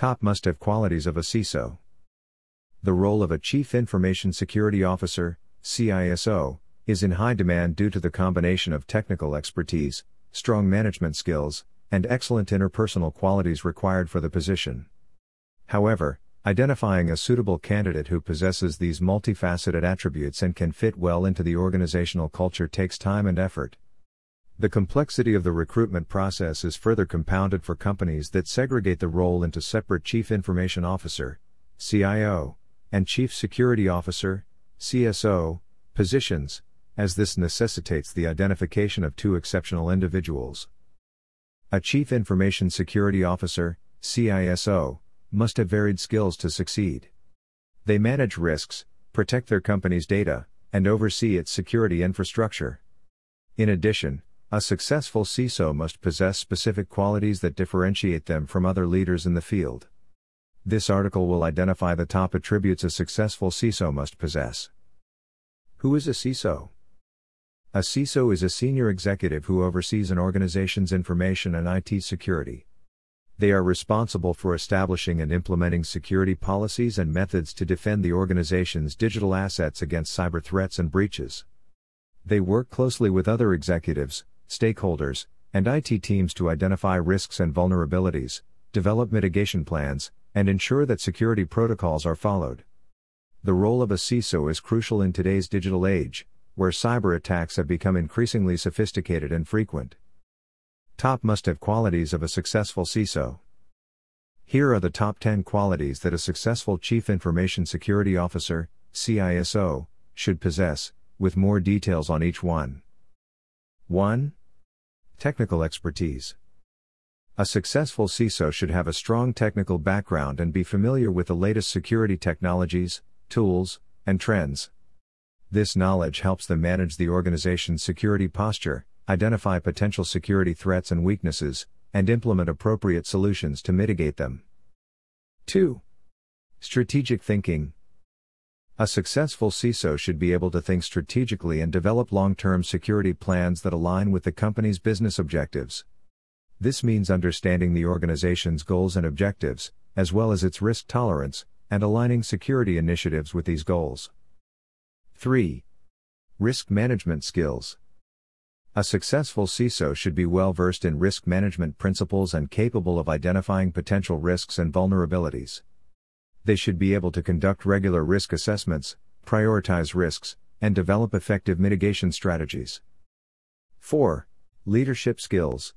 Top must-have qualities of a CISO. The role of a Chief Information Security Officer, CISO, is in high demand due to the combination of technical expertise, strong management skills, and excellent interpersonal qualities required for the position. However, identifying a suitable candidate who possesses these multifaceted attributes and can fit well into the organizational culture takes time and effort. The complexity of the recruitment process is further compounded for companies that segregate the role into separate Chief Information Officer, CIO, and Chief Security Officer, CSO, positions, as this necessitates the identification of two exceptional individuals. A Chief Information Security Officer, CISO, must have varied skills to succeed. They manage risks, protect their company's data, and oversee its security infrastructure. In addition, a successful CISO must possess specific qualities that differentiate them from other leaders in the field. This article will identify the top attributes a successful CISO must possess. Who is a CISO? A CISO is a senior executive who oversees an organization's information and IT security. They are responsible for establishing and implementing security policies and methods to defend the organization's digital assets against cyber threats and breaches. They work closely with other executives, stakeholders, and IT teams to identify risks and vulnerabilities, develop mitigation plans, and ensure that security protocols are followed. The role of a CISO is crucial in today's digital age, where cyber attacks have become increasingly sophisticated and frequent. Top must-have qualities of a successful CISO. Here are the top 10 qualities that a successful Chief Information Security Officer, CISO, should possess, with more details on each one. 1. Technical expertise. A successful CISO should have a strong technical background and be familiar with the latest security technologies, tools, and trends. This knowledge helps them manage the organization's security posture, identify potential security threats and weaknesses, and implement appropriate solutions to mitigate them. 2. Strategic thinking. A successful CISO should be able to think strategically and develop long-term security plans that align with the company's business objectives. This means understanding the organization's goals and objectives, as well as its risk tolerance, and aligning security initiatives with these goals. 3. Risk management skills. A successful CISO should be well-versed in risk management principles and capable of identifying potential risks and vulnerabilities. They should be able to conduct regular risk assessments, prioritize risks, and develop effective mitigation strategies. 4. Leadership skills.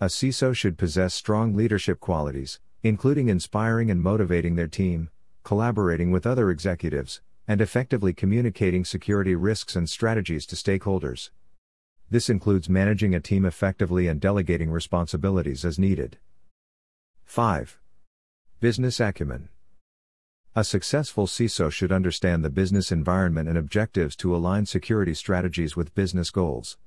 A CISO should possess strong leadership qualities, including inspiring and motivating their team, collaborating with other executives, and effectively communicating security risks and strategies to stakeholders. This includes managing a team effectively and delegating responsibilities as needed. 5. Business acumen. A successful CISO should understand the business environment and objectives to align security strategies with business goals.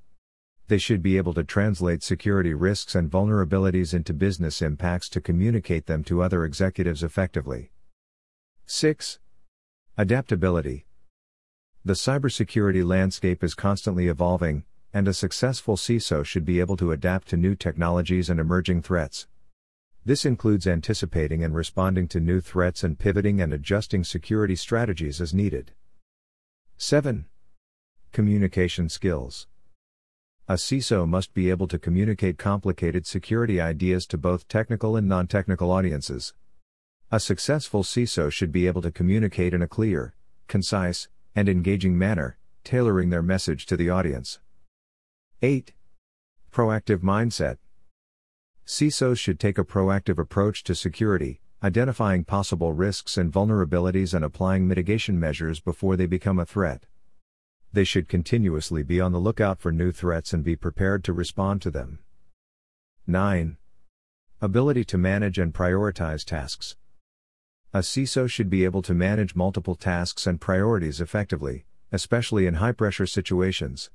They should be able to translate security risks and vulnerabilities into business impacts to communicate them to other executives effectively. 6. Adaptability. The cybersecurity landscape is constantly evolving, and a successful CISO should be able to adapt to new technologies and emerging threats. This includes anticipating and responding to new threats and pivoting and adjusting security strategies as needed. 7. Communication skills. A CISO must be able to communicate complicated security ideas to both technical and non-technical audiences. A successful CISO should be able to communicate in a clear, concise, and engaging manner, tailoring their message to the audience. 8. Proactive mindset. CISOs should take a proactive approach to security, identifying possible risks and vulnerabilities and applying mitigation measures before they become a threat. They should continuously be on the lookout for new threats and be prepared to respond to them. 9. Ability to manage and prioritize tasks. A CISO should be able to manage multiple tasks and priorities effectively, especially in high-pressure situations.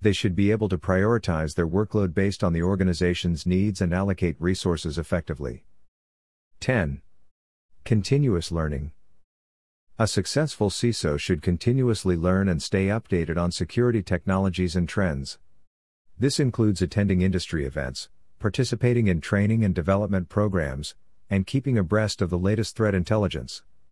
They should be able to prioritize their workload based on the organization's needs and allocate resources effectively. 10. Continuous learning. A successful CISO should continuously learn and stay updated on security technologies and trends. This includes attending industry events, participating in training and development programs, and keeping abreast of the latest threat intelligence.